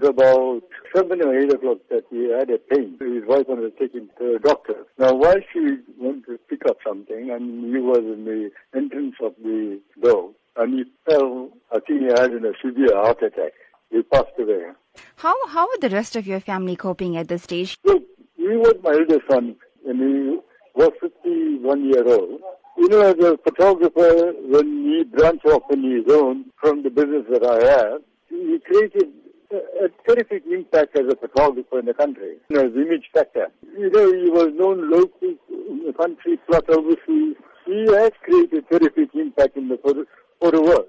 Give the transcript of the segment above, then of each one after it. It's about 7 or 8 o'clock that he had a pain. His wife wanted to take him to a doctor. Now, while she went to pick up something, and he was in the entrance of the door, and he fell. I think he had a severe heart attack. He passed away. How were the rest of your family coping at this stage? Look, he was my elder son, and he was 51 years old. You know, as a photographer, when he branched off on his own from the business that I had, he created a terrific impact as a photographer in the country, you know, as an image factor. You know, he was known locally in the country, plus overseas. He has created a terrific impact in the photo world.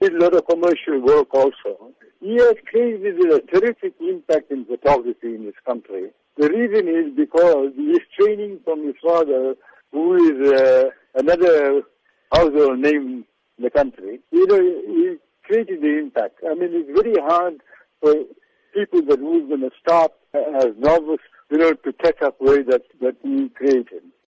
He did a lot of commercial work also. He has created a terrific impact in photography in this country. The reason is because he is training from his father, who is another household name in the country. You know, he created the impact. I mean, it's very hard for people that who's going to start as novice, you know, to catch up with that he created.